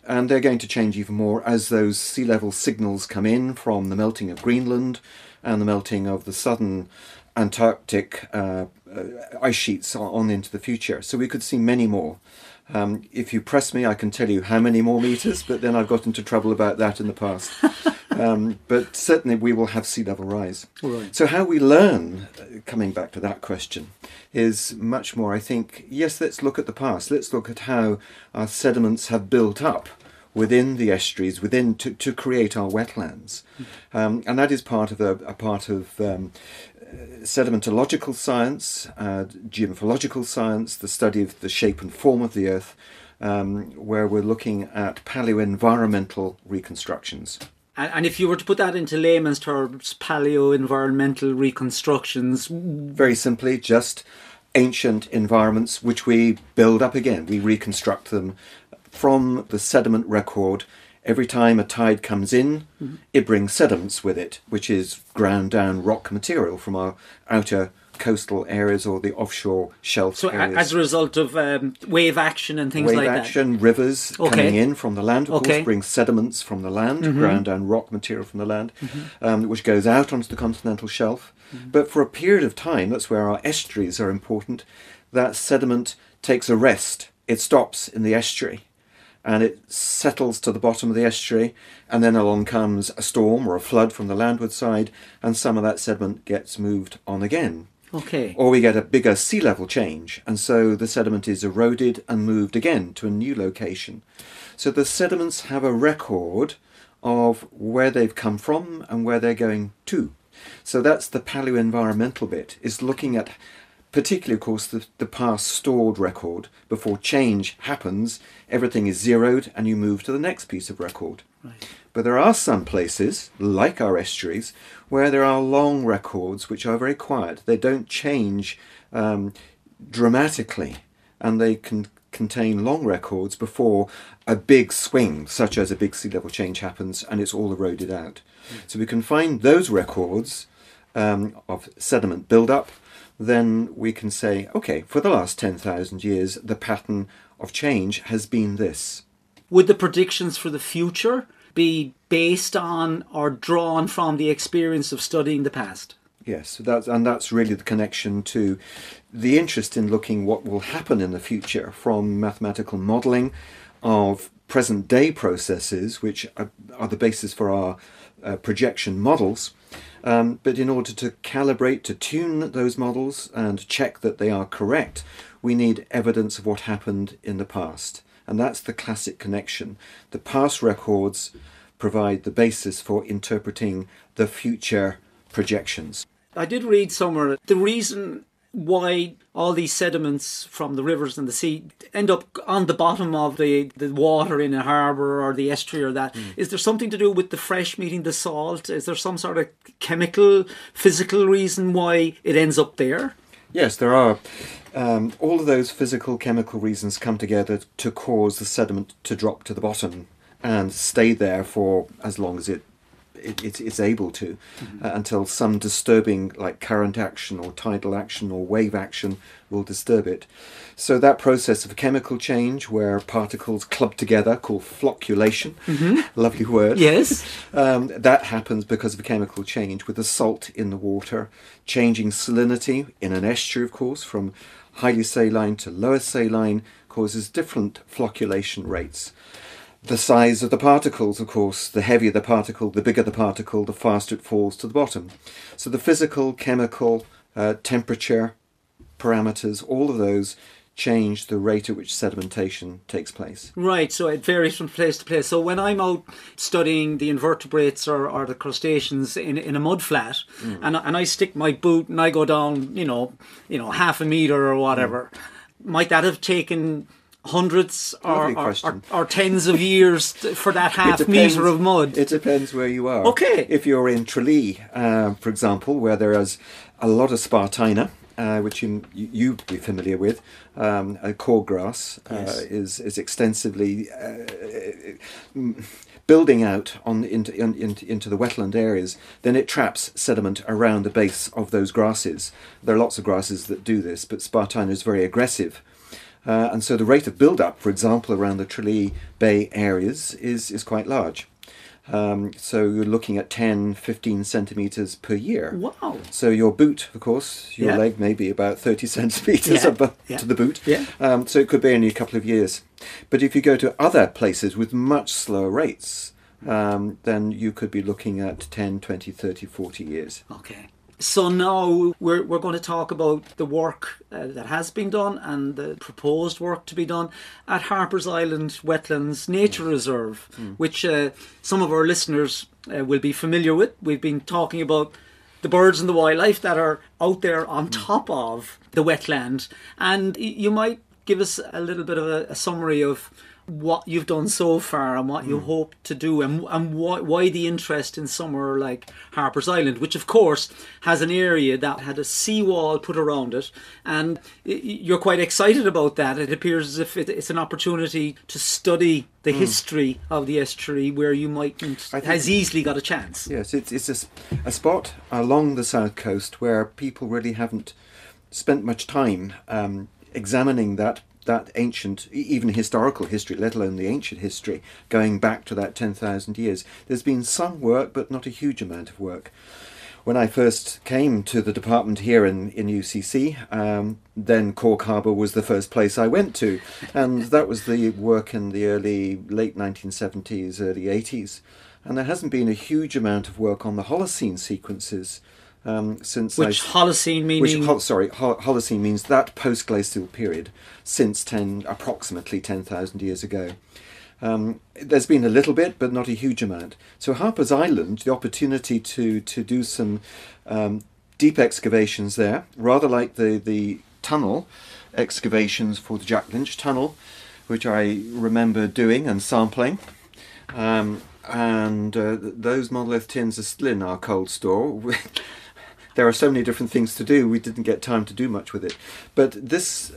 And they're going to change even more as those sea level signals come in from the melting of Greenland and the melting of the southern Antarctic uh, uh, ice sheets on into the future. So we could see many more. Um, if you press me, I can tell you how many more meters, but then I've got into trouble about that in the past. Um, but certainly we will have sea level rise. Right. So how we learn, uh, coming back to that question, is much more, I think, yes, let's look at the past. Let's look at how our sediments have built up within the estuaries, within to, to create our wetlands. Um, and that is part of a, a part of um, sedimentological science, uh, geomorphological science, the study of the shape and form of the earth, um, where we're looking at paleo-environmental reconstructions. And if you were to put that into layman's terms, paleo-environmental reconstructions... Very simply, just ancient environments which we build up again. We reconstruct them from the sediment record. Every time a tide comes in, mm-hmm. it brings sediments with it, which is ground down rock material from our outer coastal areas or the offshore shelf so areas. So as a result of um, wave action and things wave like action, that? Wave action, rivers okay. coming in from the land, of okay. course, brings sediments from the land, mm-hmm. ground down rock material from the land, mm-hmm. um, which goes out onto the continental shelf. Mm-hmm. But for a period of time, that's where our estuaries are important, that sediment takes a rest. It stops in the estuary and it settles to the bottom of the estuary, and then along comes a storm or a flood from the landward side, and some of that sediment gets moved on again. Okay. Or we get a bigger sea level change, and so the sediment is eroded and moved again to a new location. So the sediments have a record of where they've come from and where they're going to. So that's the paleo-environmental bit, is looking at particularly, of course, the, the past stored record. Before change happens, everything is zeroed and you move to the next piece of record. Right. But there are some places, like our estuaries, where there are long records which are very quiet. They don't change um, dramatically, and they can contain long records before a big swing, such as a big sea level change, happens and it's all eroded out. Mm. So we can find those records um, of sediment buildup. Then we can say, okay, for the last ten thousand years, the pattern of change has been this. Would the predictions for the future be based on or drawn from the experience of studying the past? Yes, that's, and that's really the connection to the interest in looking what will happen in the future from mathematical modelling of present-day processes, which are, are the basis for our uh, projection models. Um, but in order to calibrate, to tune those models and check that they are correct, we need evidence of what happened in the past. And that's the classic connection. The past records provide the basis for interpreting the future projections. I did read somewhere the reason why all these sediments from the rivers and the sea end up on the bottom of the, the water in a harbour or the estuary or that. Mm. Is there something to do with the fresh meeting the salt? Is there some sort of chemical, physical reason why it ends up there? Yes, there are. Um, all of those physical, chemical reasons come together to cause the sediment to drop to the bottom and stay there for as long as it It, it, it's able to, mm-hmm. uh, until some disturbing, like current action or tidal action or wave action, will disturb it. So that process of chemical change where particles club together, called flocculation, mm-hmm. lovely word. Yes. um, that happens because of a chemical change with the salt in the water, changing salinity in an estuary, of course, from highly saline to lower saline causes different flocculation rates. The size of the particles, of course, the heavier the particle, the bigger the particle, the faster it falls to the bottom. So the physical, chemical, uh, temperature, parameters, all of those change the rate at which sedimentation takes place. Right, so it varies from place to place. So when I'm out studying the invertebrates or, or the crustaceans in, in a mud flat, mm. and, and I stick my boot and I go down, you know, you know, half a metre or whatever, mm. might that have taken... hundreds or, or, or, or tens of years for that half depends, metre of mud? It depends where you are. Okay. If you're in Tralee, uh, for example, where there is a lot of Spartina, uh, which you, you'd be familiar with, um, a cord grass uh, yes. is, is extensively uh, building out on into, in, into, into the wetland areas, then it traps sediment around the base of those grasses. There are lots of grasses that do this, but Spartina is very aggressive. Uh, and so the rate of build-up, for example, around the Tralee Bay areas is, is quite large. Um, so you're looking at ten, fifteen centimetres per year. Wow! So your boot, of course, your yeah. leg may be about thirty centimetres yeah. above yeah. to the boot. Yeah. Um, so it could be only a couple of years. But if you go to other places with much slower rates, um, then you could be looking at ten, twenty, thirty, forty years. Okay. So now we're, we're going to talk about the work uh, that has been done and the proposed work to be done at Harper's Island Wetlands Nature mm. Reserve, mm. which uh, some of our listeners uh, will be familiar with. We've been talking about the birds and the wildlife that are out there on mm. top of the wetland. And you might give us a little bit of a, a summary of what you've done so far and what you mm. hope to do, and and why, why the interest in somewhere like Harper's Island, which of course has an area that had a seawall put around it, and you're quite excited about that. It appears as if it, it's an opportunity to study the mm. history of the estuary where you mightn't has easily got a chance. Yes, it's, it's a, a spot along the south coast where people really haven't spent much time um, examining that that ancient, even historical history, let alone the ancient history, going back to that ten thousand years. There's been some work, but not a huge amount of work. When I first came to the department here in, in U C C, um, then Cork Harbour was the first place I went to. And that was the work in the early, late nineteen seventies, early eighties. And there hasn't been a huge amount of work on the Holocene sequences. Um, since which I, Holocene meaning? Which, hol, sorry, hol, Holocene means that post-glacial period since ten, approximately ten thousand years ago. Um, there's been a little bit, but not a huge amount. So Harper's Island, the opportunity to, to do some um, deep excavations there, rather like the, the tunnel excavations for the Jack Lynch tunnel, which I remember doing and sampling. Um, and uh, those monolith tins are still in our cold store. There are so many different things to do, we didn't get time to do much with it. But this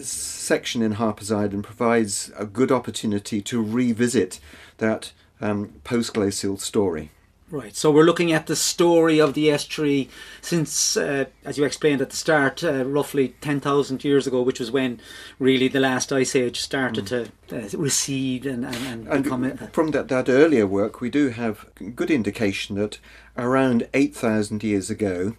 section in Harper's Island provides a good opportunity to revisit that um, post-glacial story. Right, so we're looking at the story of the estuary since, uh, as you explained at the start, uh, roughly ten thousand years ago, which was when really the last ice age started mm. to uh, recede and, and, and, and become... From that, that earlier work, we do have good indication that around eight thousand years ago,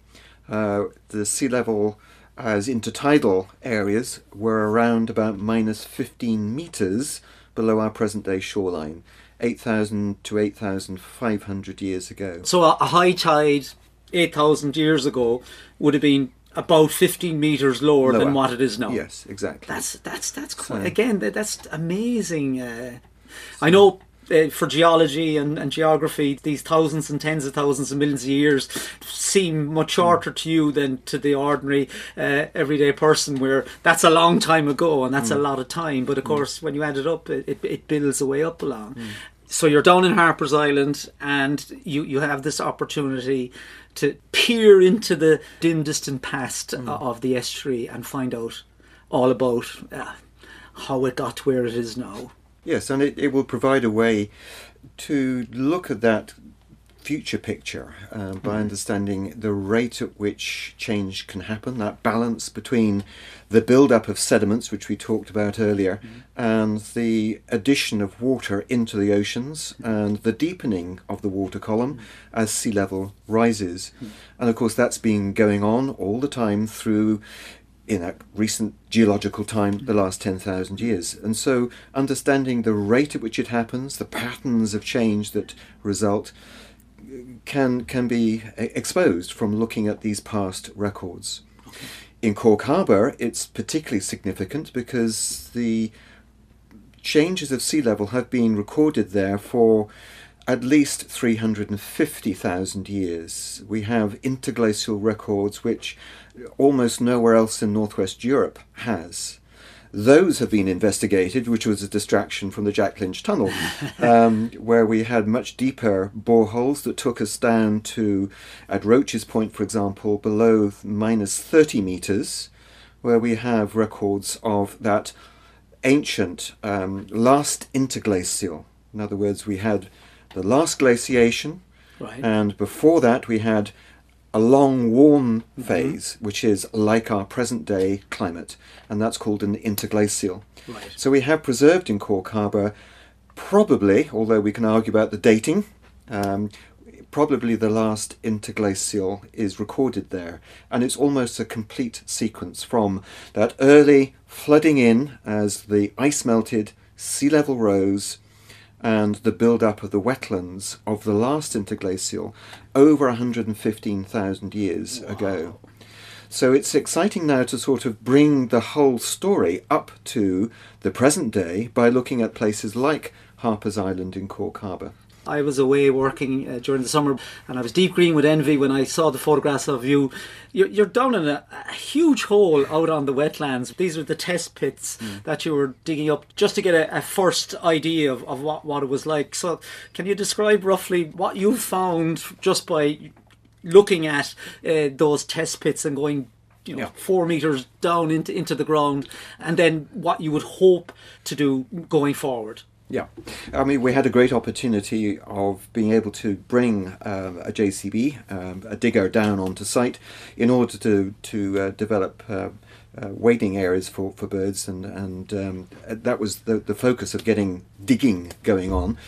uh, the sea level as intertidal areas were around about minus fifteen metres below our present-day shoreline. eight thousand to eight thousand five hundred years ago. So a high tide eight thousand years ago would have been about fifteen metres lower, lower than what it is now. Yes, exactly. That's, that's, that's quite, so, again, that, that's amazing. Uh, so. I know uh, for geology and, and geography, these thousands and tens of thousands and millions of years seem much shorter mm. to you than to the ordinary uh, everyday person, where that's a long time ago and that's mm. a lot of time. But of course, mm. when you add it up, it, it builds the way up along. Mm. So you're down in Harper's Island and you, you have this opportunity to peer into the dim, distant past mm. of the estuary and find out all about uh, how it got to where it is now. Yes, and it, it will provide a way to look at that future picture uh, by mm. understanding the rate at which change can happen, that balance between the build-up of sediments, which we talked about earlier, mm. and the addition of water into the oceans and the deepening of the water column mm. as sea level rises. Mm. And of course that's been going on all the time through, in a recent geological time, the last ten thousand years. And so understanding the rate at which it happens, the patterns of change that result, can can be exposed from looking at these past records. Okay. In Cork Harbour, it's particularly significant because the changes of sea level have been recorded there for at least three hundred fifty thousand years. We have interglacial records which almost nowhere else in Northwest Europe has. Those have been investigated, which was a distraction from the Jack Lynch tunnel, um, where we had much deeper boreholes that took us down to, at Roach's Point, for example, below minus thirty metres, where we have records of that ancient um, last interglacial. In other words, we had the last glaciation, right, and before that we had a long warm phase, mm-hmm. which is like our present day climate, and that's called an interglacial. Right. So we have preserved in Cork Harbour, probably, although we can argue about the dating, um, probably the last interglacial is recorded there. And it's almost a complete sequence from that early flooding in as the ice melted, sea level rose, and the build-up of the wetlands of the last interglacial over one hundred fifteen thousand years wow. ago. So it's exciting now to sort of bring the whole story up to the present day by looking at places like Harper's Island in Cork Harbour. I was away working uh, during the summer, and I was deep green with envy when I saw the photographs of you. You're, you're down in a, a huge hole out on the wetlands. These were the test pits mm. that you were digging up just to get a, a first idea of, of what, what it was like. So can you describe roughly what you found just by looking at uh, those test pits and going you know, yeah. four metres down into, into the ground, and then what you would hope to do going forward? Yeah, I mean, we had a great opportunity of being able to bring um, a J C B, um, a digger, down onto site in order to, to uh, develop uh, uh, wading areas for, for birds, and, and um, that was the, the focus of getting digging going on.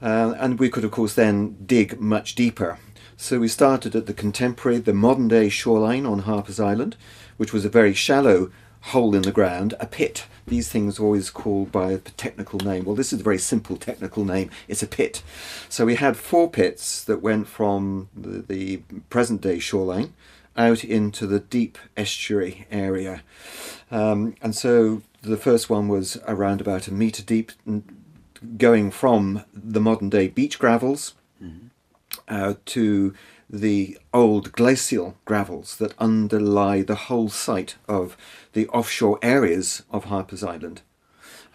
Uh, and we could, of course, then dig much deeper. So we started at the contemporary, the modern-day shoreline on Harper's Island, which was a very shallow hole in the ground, a pit. These things are always called by a technical name. Well, this is a very simple technical name. It's a pit. So we had four pits that went from the, the present-day shoreline out into the deep estuary area. Um, and so the first one was around about a metre deep, going from the modern-day beach gravels mm-hmm. uh, to the old glacial gravels that underlie the whole site of the offshore areas of Harper's Island,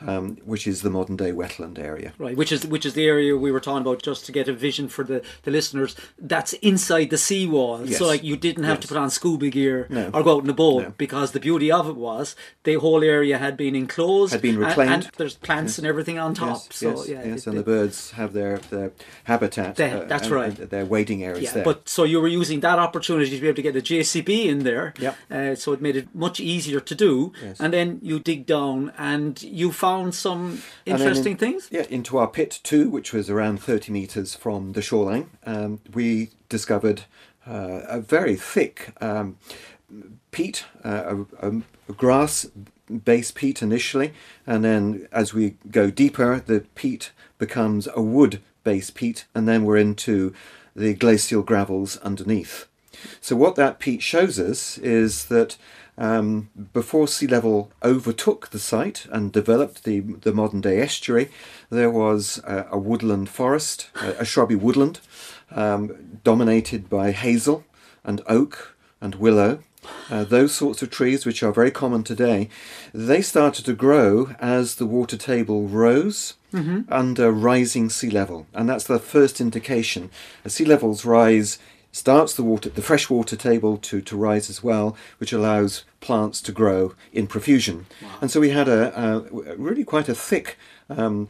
um, which is the modern day wetland area. Right, which is which is the area we were talking about, just to get a vision for the, the listeners, that's inside the seawall. Yes. So like you didn't have yes. to put on scuba gear no. or go out in a boat no. because the beauty of it was the whole area had been enclosed. Had been reclaimed. And, and there's plants yes. and everything on top. Yes, so yes, yeah, yes. It, and it, the birds have their, their habitat. Their, uh, that's and, right. And their wading areas yeah, there. But so you were using that opportunity to be able to get a J C B in there. Yep. Uh, so it made it much easier to do. Yes. And then you dig down and you found some interesting in, things? Yeah, into our pit two, which was around thirty metres from the shoreline, um, we discovered uh, a very thick um, peat, uh, a, a grass-based peat initially, and then as we go deeper, the peat becomes a wood-based peat, and then we're into the glacial gravels underneath. So what that peat shows us is that Um, before sea level overtook the site and developed the, the modern-day estuary, there was a, a woodland forest, a, a shrubby woodland, um, dominated by hazel and oak and willow. Uh, those sorts of trees, which are very common today, they started to grow as the water table rose mm-hmm. under rising sea level. And that's the first indication. As sea levels rise, starts the water, the freshwater table to, to rise as well, which allows plants to grow in profusion. Wow. And so we had a, a really quite a thick um,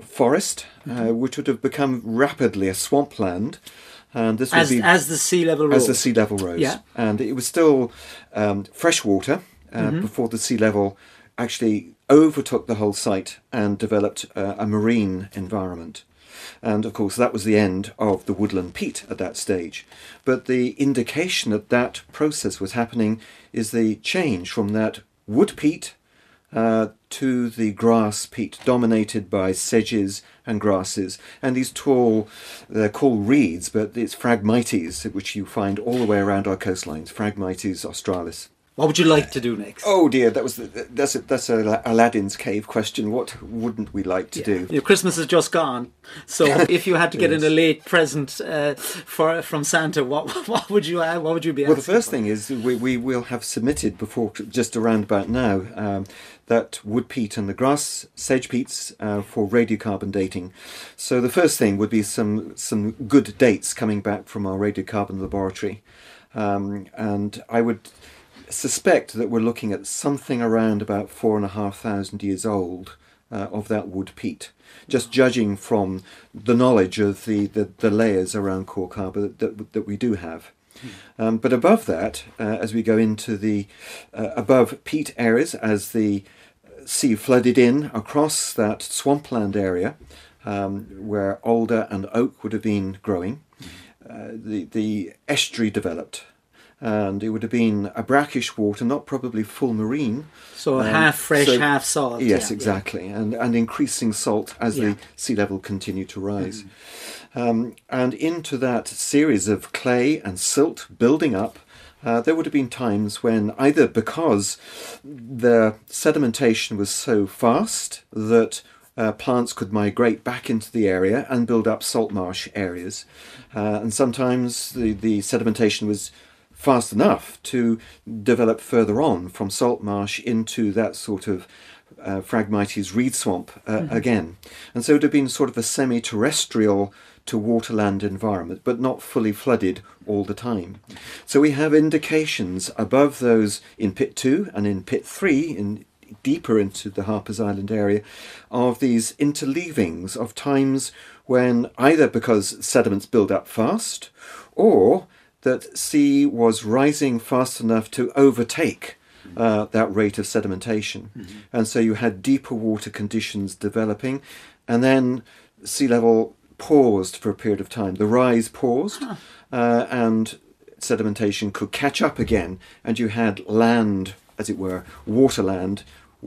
forest, mm-hmm. uh, which would have become rapidly a swampland. And this as, would be, as the sea level rose. As the sea level rose. Yeah. And it was still um, freshwater uh, mm-hmm. before the sea level actually overtook the whole site and developed uh, a marine environment. And, of course, that was the end of the woodland peat at that stage. But the indication that that process was happening is the change from that wood peat uh, to the grass peat, dominated by sedges and grasses. And these tall, they're called reeds, but it's Phragmites, which you find all the way around our coastlines, Phragmites australis. What would you like to do next? Oh dear, that was the, that's a, that's a Aladdin's cave question. What wouldn't we like to yeah. do? Your Christmas is just gone, so if you had to get yes. in a late present uh, for from Santa, what what would you what would you be? Well, the first for? thing is we we will have submitted before just around about now um, that wood peat and the grass sedge peats uh, for radiocarbon dating. So the first thing would be some some good dates coming back from our radiocarbon laboratory, um, and I would suspect that we're looking at something around about four and a half thousand years old uh, of that wood peat, just judging from the knowledge of the, the, the layers around Cork Harbour that, that, that we do have. Um, but above that, uh, as we go into the uh, above peat areas, as the sea flooded in across that swampland area um, where alder and oak would have been growing, uh, the, the estuary developed. and it would have been a brackish water, not probably full marine. So um, half fresh, so, half salt. Yes, yeah, exactly, yeah. And, and increasing salt as yeah. the sea level continued to rise. Mm-hmm. Um, and into that series of clay and silt building up, Uh, there would have been times when either because the sedimentation was so fast that uh, plants could migrate back into the area and build up salt marsh areas, uh, and sometimes the, the sedimentation was fast enough to develop further on from salt marsh into that sort of uh, Phragmites reed swamp uh, mm-hmm. again. And so it would have been sort of a semi-terrestrial to waterland environment, but not fully flooded all the time. So we have indications above those in pit two and in pit three, in deeper into the Harper's Island area, of these interleavings of times when either because sediments build up fast, or that sea was rising fast enough to overtake uh, that rate of sedimentation. Mm-hmm. And so you had deeper water conditions developing, and then sea level paused for a period of time. The rise paused huh. uh, and sedimentation could catch up again, and you had land, as it were, waterland,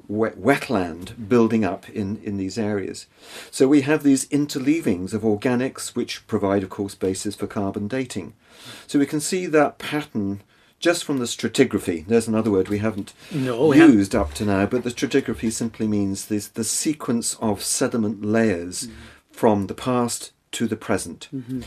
wet, wetland building up in, in these areas. So we have these interleavings of organics which provide, of course, basis for carbon dating. So we can see that pattern just from the stratigraphy. There's another word we haven't no, we used haven't. up to now, but the stratigraphy simply means this, the sequence of sediment layers mm. from the past to the present. Mm-hmm.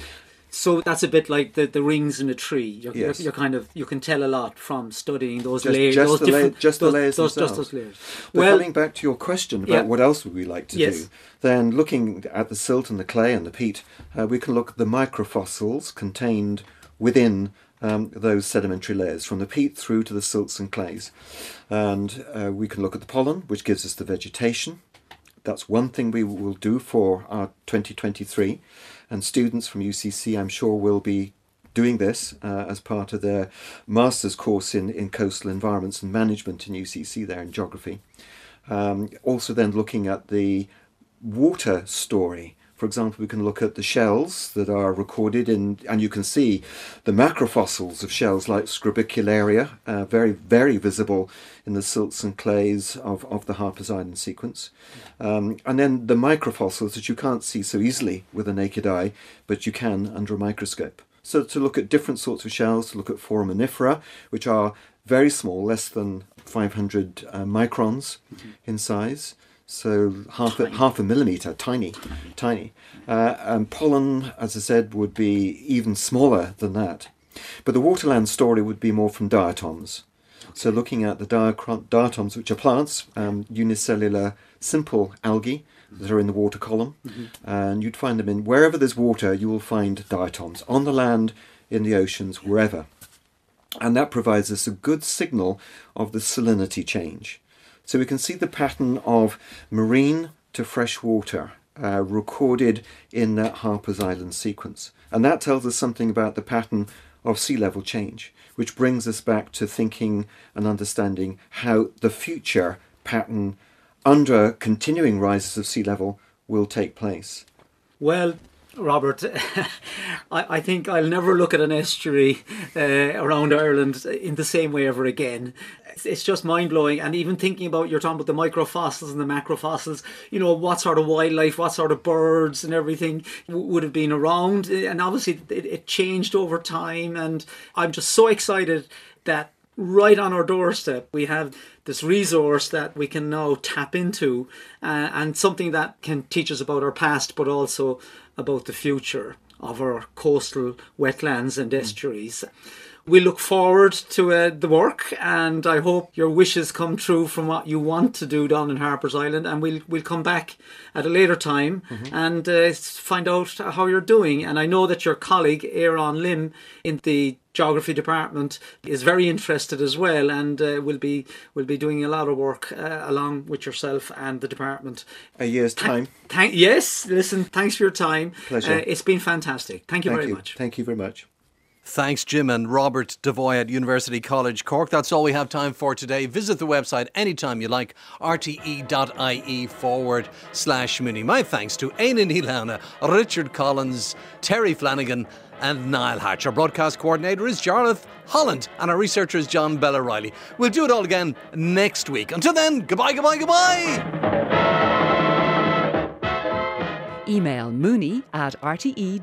So that's a bit like the, the rings in a tree. You're, yes. you're, you're kind of, you can tell a lot from studying those just, layers. Just, those the, la- just those, the layers those, themselves. Just those layers. But well, coming back to your question about yeah. what else would we like to yes. do, then looking at the silt and the clay and the peat, uh, we can look at the microfossils contained within Um, those sedimentary layers, from the peat through to the silts and clays. And uh, we can look at the pollen, which gives us the vegetation. That's one thing we will do for our twenty twenty-three, and students from U C C, I'm sure, will be doing this uh, as part of their master's course in, in coastal environments and management in U C C there in geography. Um, also then looking at the water story. For example, we can look at the shells that are recorded in, and you can see the macrofossils of shells like Scrobicularia, uh, very, very visible in the silts and clays of, of the Harper's Island sequence. Um, and then the microfossils that you can't see so easily with a naked eye, but you can under a microscope. So to look at different sorts of shells, to look at foraminifera, which are very small, less than five hundred uh, microns mm-hmm. in size. So half a, half a millimetre, tiny, tiny. Uh, and pollen, as I said, would be even smaller than that. But the waterland story would be more from diatoms. So looking at the diatoms, which are plants, um, unicellular simple algae that are in the water column. Mm-hmm. And you'd find them in, wherever there's water, you will find diatoms, on the land, in the oceans, wherever. And that provides us a good signal of the salinity change. So we can see the pattern of marine to freshwater uh, recorded in that Harper's Island sequence. And that tells us something about the pattern of sea level change, which brings us back to thinking and understanding how the future pattern under continuing rises of sea level will take place. Well, Robert, I, I think I'll never look at an estuary uh, around Ireland in the same way ever again. It's just mind-blowing. And even thinking about, you're talking about the microfossils and the macrofossils, you know, what sort of wildlife, what sort of birds and everything w- would have been around. And obviously it, it changed over time. And I'm just so excited that right on our doorstep we have this resource that we can now tap into uh, and something that can teach us about our past, but also about the future of our coastal wetlands and estuaries. We look forward to uh, the work, and I hope your wishes come true from what you want to do down in Harper's Island, and we'll we'll come back at a later time mm-hmm. and uh, find out how you're doing. And I know that your colleague, Aaron Lim, in the Geography Department is very interested as well, and uh, will be will be doing a lot of work uh, along with yourself and the department. A year's Th- time. Thank yes. Listen, thanks for your time. Pleasure. Uh, it's been fantastic. Thank you thank very you. much. Thank you very much. Thanks, Jim and Robert DeVoy at University College Cork. That's all we have time for today. Visit the website anytime you like, rte.ie forward slash mini. My thanks to Áine Ní Ealaí, Richard Collins, Terry Flanagan and Niall Hatch. Our broadcast coordinator is Jarlath Holland and our researcher is John Bellary. We'll do it all again next week. Until then, goodbye, goodbye, goodbye. Email mooney at rte.ie.